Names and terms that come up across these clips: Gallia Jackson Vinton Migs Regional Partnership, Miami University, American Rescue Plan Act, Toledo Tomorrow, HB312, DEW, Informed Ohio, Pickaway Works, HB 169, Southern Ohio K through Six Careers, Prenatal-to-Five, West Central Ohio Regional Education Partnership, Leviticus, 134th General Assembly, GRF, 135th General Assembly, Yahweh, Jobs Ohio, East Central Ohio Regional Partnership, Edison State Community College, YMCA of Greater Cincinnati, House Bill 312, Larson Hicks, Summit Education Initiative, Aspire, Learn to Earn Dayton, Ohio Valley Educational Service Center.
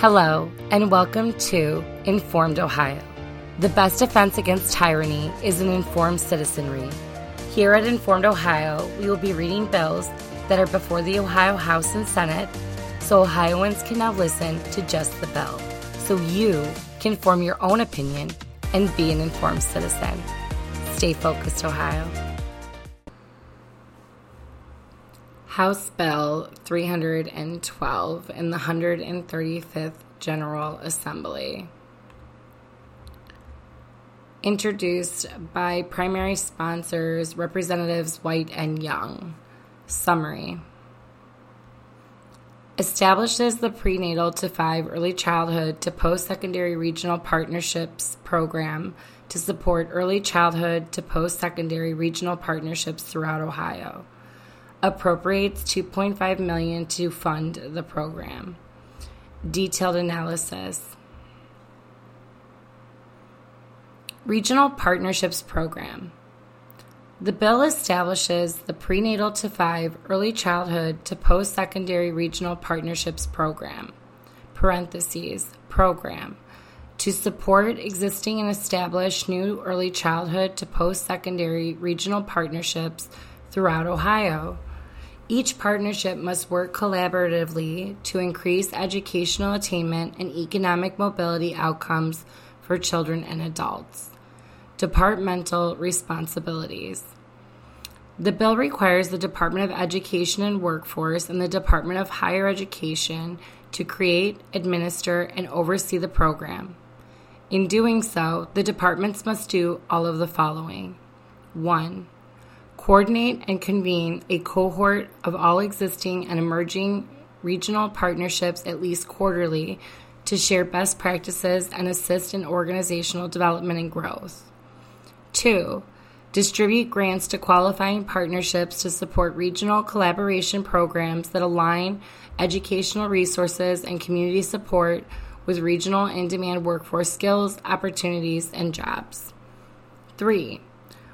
Hello, and welcome to Informed Ohio. The best defense against tyranny is an informed citizenry. Here at Informed Ohio, we will be reading bills that are before the Ohio House and Senate, so Ohioans can now listen to just the bill, so you can form your own opinion and be an informed citizen. Stay focused, Ohio. House Bill 312 in the 135th General Assembly. Introduced by primary sponsors, Representatives White and Young. Summary. Establishes the Prenatal-to-Five Early Childhood to Post-Secondary Regional Partnerships Program to support early childhood to post-secondary regional partnerships throughout Ohio. Appropriates $2.5 million to fund the program. Detailed analysis. Regional Partnerships Program. The bill establishes the Prenatal-to-Five Early Childhood to Post-Secondary Regional Partnerships Program (program) to support existing and establish new early childhood to post-secondary regional partnerships throughout Ohio. Each partnership must work collaboratively to increase educational attainment and economic mobility outcomes for children and adults. Departmental responsibilities. The bill requires the Department of Education and Workforce and the Department of Higher Education to create, administer, and oversee the program. In doing so, the departments must do all of the following. 1. Coordinate and convene a cohort of all existing and emerging regional partnerships at least quarterly to share best practices and assist in organizational development and growth. 2. Distribute grants to qualifying partnerships to support regional collaboration programs that align educational resources and community support with regional in-demand workforce skills, opportunities, and jobs. 3.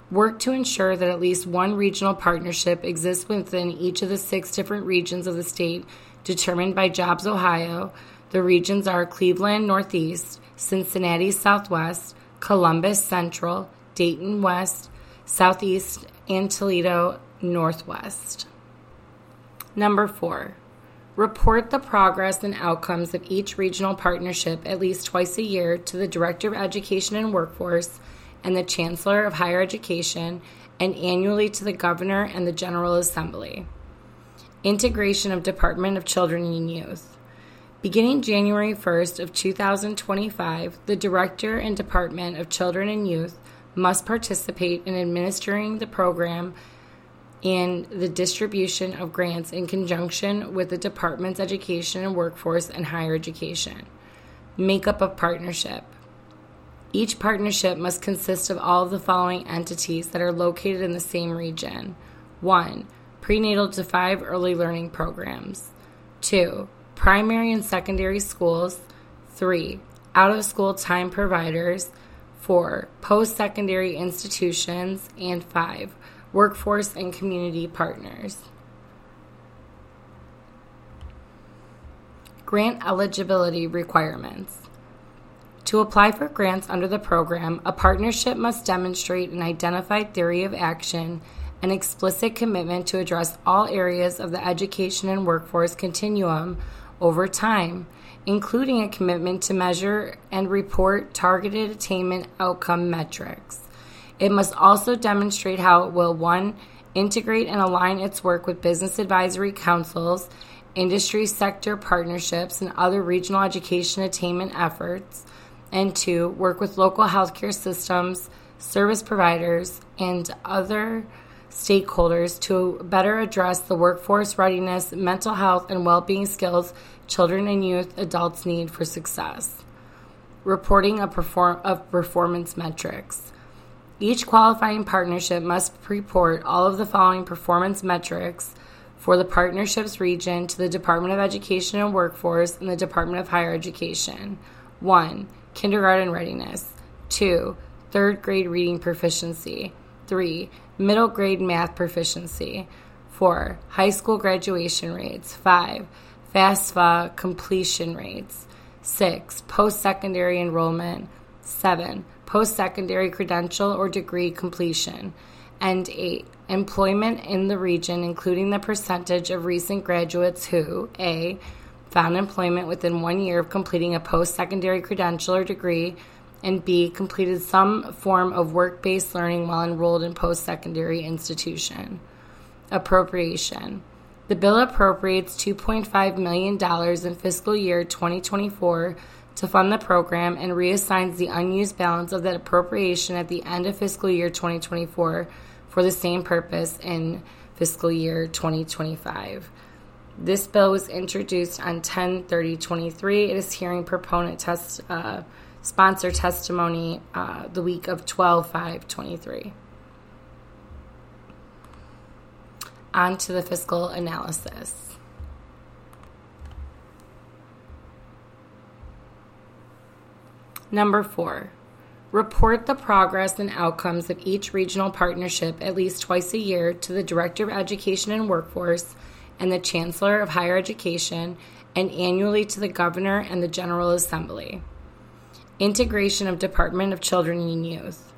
Work to ensure that at least one regional partnership exists within each of the 6 different regions of the state determined by Jobs Ohio. The regions are Cleveland Northeast, Cincinnati Southwest, Columbus Central, Dayton West, Southeast, and Toledo Northwest. Number 4. Report the progress and outcomes of each regional partnership at least twice a year to the Director of Education and Workforce and the Chancellor of Higher Education, and annually to the Governor and the General Assembly. Integration of Department of Children and Youth. Beginning January 1st of 2025, the Director and Department of Children and Youth must participate in administering the program and the distribution of grants in conjunction with the Department's Education and Workforce and Higher Education. Makeup of partnership. Each partnership must consist of all of the following entities that are located in the same region. 1. Prenatal-to-Five Early Learning Programs. 2. Primary and secondary schools. 3. Out-of-school time providers. 4. Post-secondary institutions. And 5. Workforce and community partners. Grant eligibility requirements. To apply for grants under the program, a partnership must demonstrate an identified theory of action, an explicit commitment to address all areas of the education and workforce continuum over time, including a commitment to measure and report targeted attainment outcome metrics. It must also demonstrate how it will, 1, integrate and align its work with business advisory councils, industry sector partnerships, and other regional education attainment efforts, and 2, work with local healthcare systems, service providers, and other stakeholders to better address the workforce readiness, mental health, and well-being skills children and youth adults need for success. Reporting of performance metrics. Each qualifying partnership must report all of the following performance metrics for the partnership's region to the Department of Education and Workforce and the Department of Higher Education. 1. Kindergarten readiness. 2. Third grade reading proficiency. 3. Middle grade math proficiency. 4. High school graduation rates. 5. FAFSA completion rates. 6. Post-secondary enrollment. 7. Post-secondary credential or degree completion. And 8. Employment in the region, including the percentage of recent graduates who, A, found employment within 1 year of completing a post-secondary credential or degree, and B, completed some form of work-based learning while enrolled in post-secondary institution. Appropriation. The bill appropriates $2.5 million in fiscal year 2024 to fund the program and reassigns the unused balance of that appropriation at the end of fiscal year 2024 for the same purpose in fiscal year 2025. This bill was introduced on 10/30/23. It is hearing proponent sponsor testimony the week of 12/5/23. On to the fiscal analysis. Number 4. Report the progress and outcomes of each regional partnership at least twice a year to the Director of Education and Workforce and the Chancellor of Higher Education, and annually to the Governor and the General Assembly. Integration of Department of Children and Youth.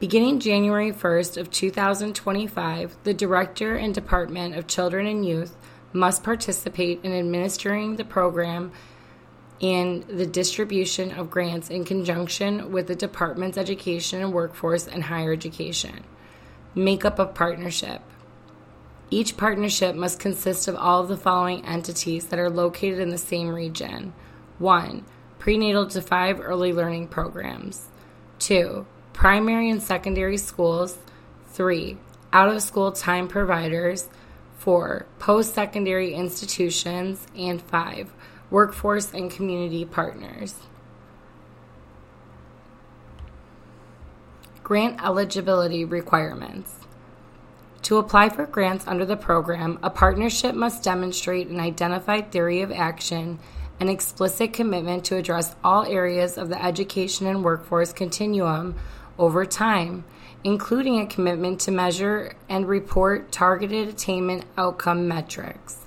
Beginning January 1st of 2025, the Director and Department of Children and Youth must participate in administering the program and the distribution of grants in conjunction with the Department's Education and Workforce and Higher Education. Makeup of partnership. Each partnership must consist of all of the following entities that are located in the same region. 1. Prenatal-to-Five early learning programs. 2. Primary and secondary schools. 3. Out-of-school time providers. 4. Post-secondary institutions. And 5. Workforce and community partners. Grant eligibility requirements. To apply for grants under the program, a partnership must demonstrate an identified theory of action, an explicit commitment to address all areas of the education and workforce continuum over time, including a commitment to measure and report targeted attainment outcome metrics.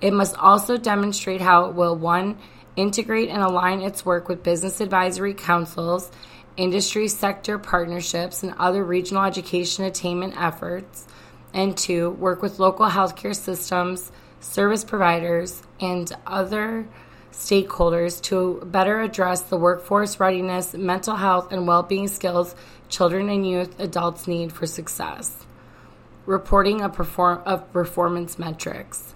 It must also demonstrate how it will, 1, integrate and align its work with business advisory councils, industry sector partnerships, and other regional education attainment efforts, and 2, work with local healthcare systems, service providers, and other stakeholders to better address the workforce readiness, mental health, and well-being skills children and youth adults need for success. Reporting of performance metrics.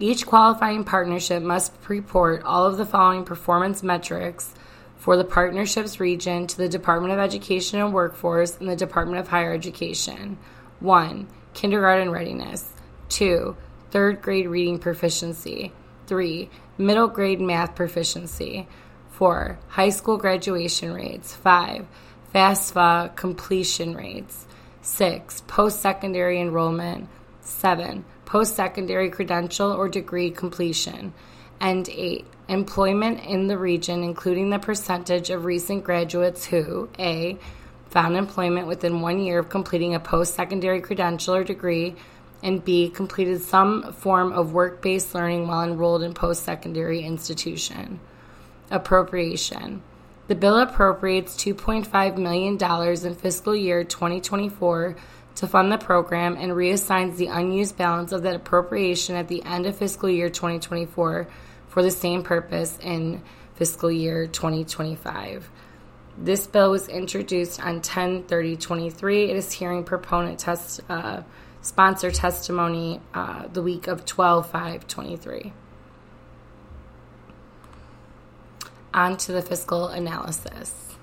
Each qualifying partnership must report all of the following performance metrics for the partnership's region to the Department of Education and Workforce and the Department of Higher Education. 1. Kindergarten readiness. 2. Third grade reading proficiency. 3. Middle grade math proficiency. 4. High school graduation rates. 5. FAFSA completion rates. 6. Post-secondary enrollment. 7. Post-secondary credential or degree completion. And 8. Employment in the region, including the percentage of recent graduates who, A, found employment within 1 year of completing a post-secondary credential or degree, and B, completed some form of work-based learning while enrolled in post-secondary institution. Appropriation. The bill appropriates $2.5 million in fiscal year 2024 to fund the program and reassigns the unused balance of that appropriation at the end of fiscal year 2024 for the same purpose in fiscal year 2025. This bill was introduced on 10/30/23. It is hearing proponent sponsor testimony the week of 12/5/23. On to the fiscal analysis.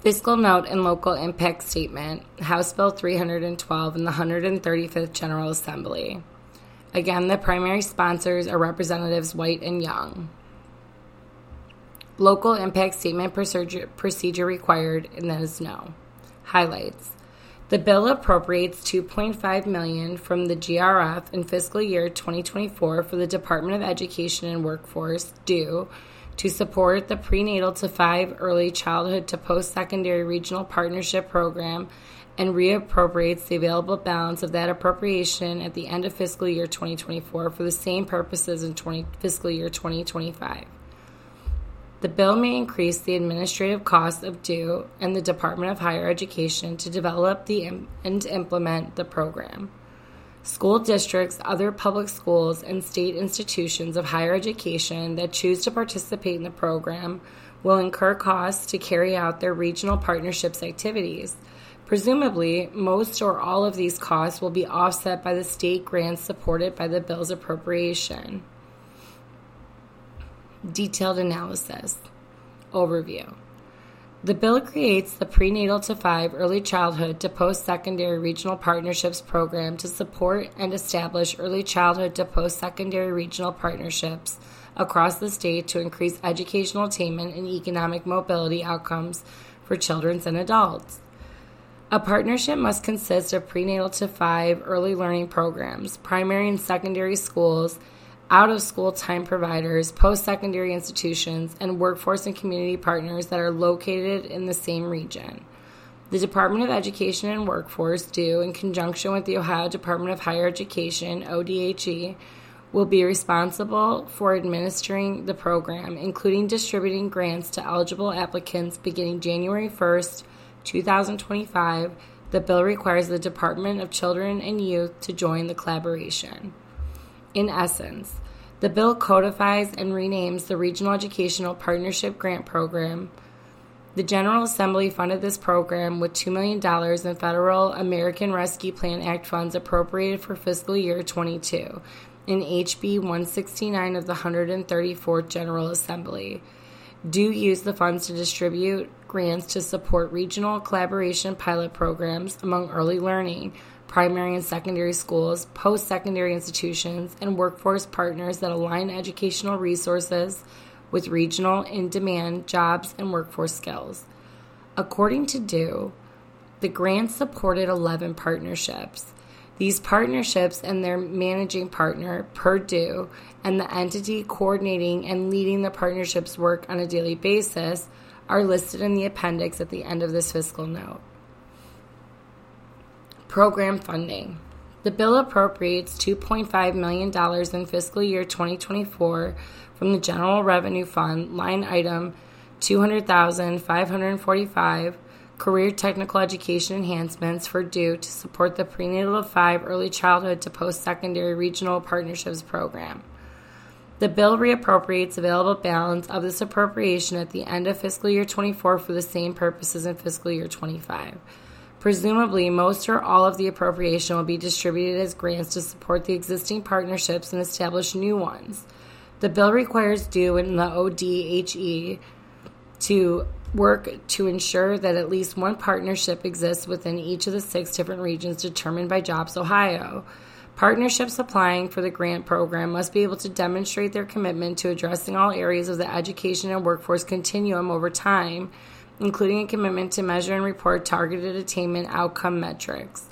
Fiscal Note and Local Impact Statement, House Bill 312 and the 135th General Assembly. Again, the primary sponsors are Representatives White and Young. Local impact statement procedure required, and that is no. Highlights. The bill appropriates $2.5 million from the GRF in fiscal year 2024 for the Department of Education and Workforce, DEW, to support the Prenatal-to-Five early childhood to post-secondary regional partnership program and reappropriates the available balance of that appropriation at the end of fiscal year 2024 for the same purposes in fiscal year 2025. The bill may increase the administrative costs of DEW and the Department of Higher Education to develop and implement the program. School districts, other public schools, and state institutions of higher education that choose to participate in the program will incur costs to carry out their regional partnerships activities. Presumably, most or all of these costs will be offset by the state grants supported by the bill's appropriation. Detailed analysis. Overview. The bill creates the Prenatal-to-Five Early Childhood to Post-Secondary Regional Partnerships Program to support and establish early childhood to post-secondary regional partnerships across the state to increase educational attainment and economic mobility outcomes for children and adults. A partnership must consist of Prenatal-to-Five early learning programs, primary and secondary schools, out-of-school time providers, post-secondary institutions, and workforce and community partners that are located in the same region. The Department of Education and Workforce, DEW, in conjunction with the Ohio Department of Higher Education, ODHE, will be responsible for administering the program, including distributing grants to eligible applicants beginning January 1, 2025. The bill requires the Department of Children and Youth to join the collaboration. In essence, the bill codifies and renames the Regional Educational Partnership Grant Program. The General Assembly funded this program with $2 million in federal American Rescue Plan Act funds appropriated for fiscal year 22 in HB 169 of the 134th General Assembly. DEW used the funds to distribute grants to support regional collaboration pilot programs among early learning, primary and secondary schools, post-secondary institutions, and workforce partners that align educational resources with regional in-demand jobs and workforce skills. According to DEW, the grants supported 11 partnerships. These partnerships and their managing partner, Purdue, and the entity coordinating and leading the partnership's work on a daily basis are listed in the appendix at the end of this fiscal note. Program funding. The bill appropriates $2.5 million in fiscal year 2024 from the General Revenue Fund, line item 200,545, Career Technical Education Enhancements for DEW to support the Prenatal-to-Five Early Childhood to Post-Secondary Regional Partnerships Program. The bill reappropriates available balance of this appropriation at the end of fiscal year 24 for the same purposes in fiscal year 25. Presumably, most or all of the appropriation will be distributed as grants to support the existing partnerships and establish new ones. The bill requires DEW and the ODHE to work to ensure that at least one partnership exists within each of the 6 different regions determined by Jobs Ohio. Partnerships applying for the grant program must be able to demonstrate their commitment to addressing all areas of the education and workforce continuum over time, including a commitment to measure and report targeted attainment outcome metrics,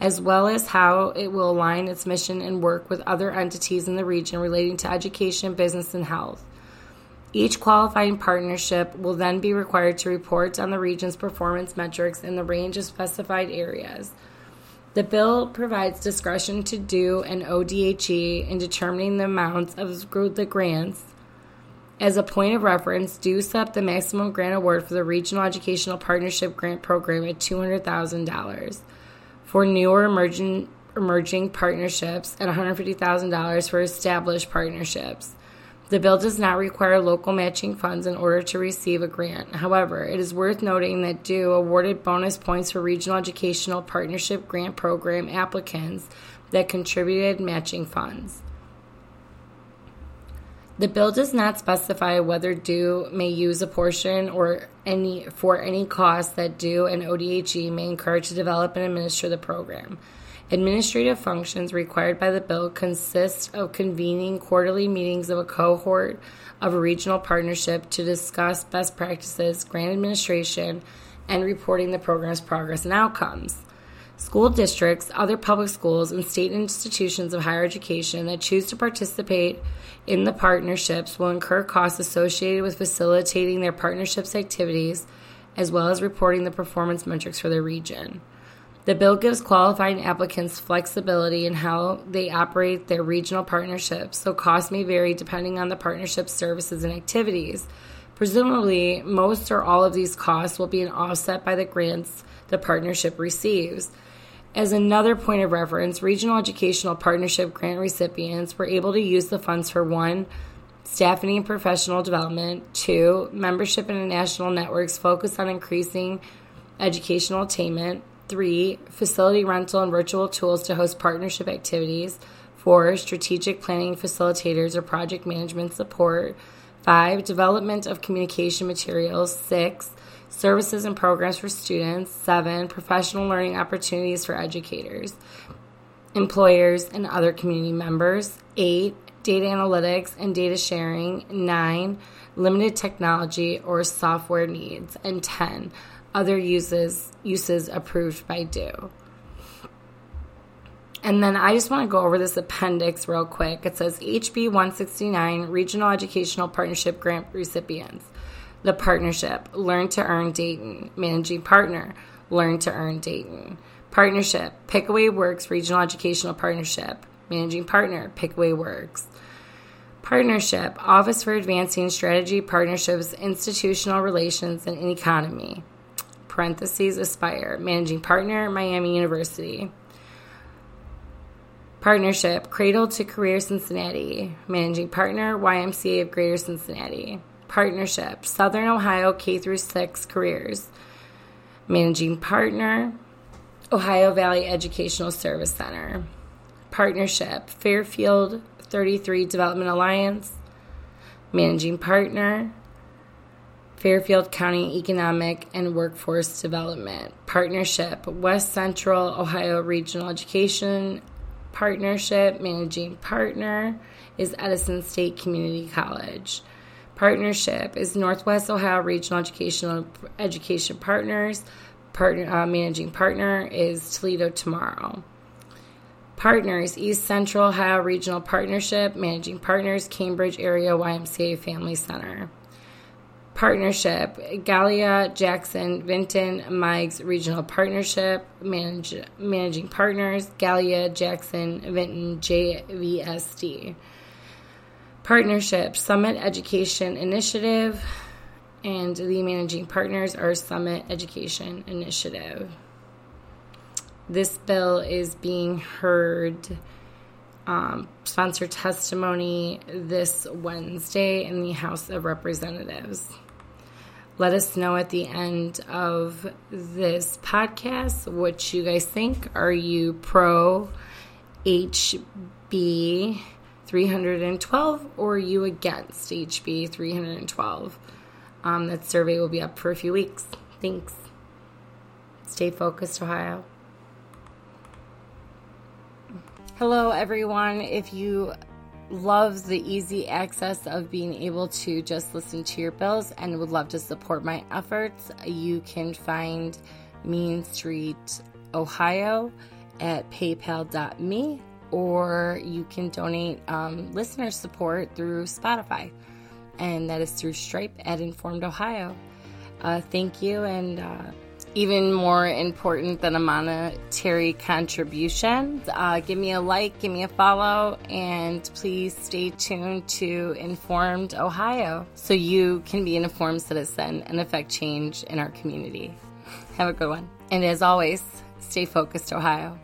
as well as how it will align its mission and work with other entities in the region relating to education, business, and health. Each qualifying partnership will then be required to report on the region's performance metrics in the range of specified areas. The bill provides discretion to DEW and ODHE in determining the amounts of the grants. As a point of reference, DEW set up the maximum grant award for the Regional Educational Partnership Grant Program at $200,000 for newer emerging partnerships and $150,000 for established partnerships. The bill does not require local matching funds in order to receive a grant. However, it is worth noting that DEW awarded bonus points for Regional Educational Partnership Grant Program applicants that contributed matching funds. The bill does not specify whether DEW may use a portion or any costs that DEW and ODHE may incur to develop and administer the program. Administrative functions required by the bill consist of convening quarterly meetings of a cohort of a regional partnership to discuss best practices, grant administration, and reporting the program's progress and outcomes. School districts, other public schools, and state institutions of higher education that choose to participate in the partnerships will incur costs associated with facilitating their partnerships activities as well as reporting the performance metrics for their region. The bill gives qualifying applicants flexibility in how they operate their regional partnerships, so costs may vary depending on the partnership services and activities. Presumably, most or all of these costs will be offset by the grants the partnership receives. As another point of reference, regional educational partnership grant recipients were able to use the funds for 1. Staffing and professional development, 2. Membership in national networks focused on increasing educational attainment, 3. Facility rental and virtual tools to host partnership activities, 4. Strategic planning facilitators or project management support, 5. Development of communication materials, 6. Services and programs for students, 7. Professional learning opportunities for educators, employers, and other community members, 8. Data analytics and data sharing, 9. Limited technology or software needs, and 10. Other uses approved by DEW. And then I just want to go over this appendix real quick. It says HB 169, Regional Educational Partnership Grant Recipients. The Partnership, Learn to Earn Dayton. Managing Partner, Learn to Earn Dayton. Partnership, Pickaway Works Regional Educational Partnership. Managing Partner, Pickaway Works. Partnership, Office for Advancing Strategy, Partnerships, Institutional Relations, and Economy. Parentheses, Aspire. Managing Partner, Miami University. Partnership, Cradle to Career Cincinnati. Managing Partner, YMCA of Greater Cincinnati. Partnership, Southern Ohio K through Six Careers. Managing Partner, Ohio Valley Educational Service Center. Partnership, Fairfield 33 Development Alliance. Managing Partner, Fairfield County Economic and Workforce Development. Partnership, West Central Ohio Regional Education Partnership. Managing Partner is Edison State Community College. Partnership is Northwest Ohio Regional Education Partners. Managing Partner is Toledo Tomorrow. Partners, East Central Ohio Regional Partnership. Managing Partners, Cambridge Area YMCA Family Center. Partnership, Gallia Jackson Vinton Migs Regional Partnership. Managing Partners, Gallia Jackson Vinton JVSD. Partnership, Summit Education Initiative, and the managing partners are Summit Education Initiative. This bill is being heard sponsor testimony this Wednesday in the House of Representatives. Let us know at the end of this podcast what you guys think. Are you pro HB 312 or are you against HB 312? That survey will be up for a few weeks. Thanks. Stay focused, Ohio. Hello, everyone. If you love the easy access of being able to just listen to your bills and would love to support my efforts, you can find Mean Street Ohio at paypal.me, or you can donate listener support through Spotify, and that is through Stripe at Informed Ohio. Thank you, and even more important than a monetary contribution, give me a like, give me a follow, and please stay tuned to Informed Ohio so you can be an informed citizen and affect change in our community. Have a good one. And as always, stay focused, Ohio.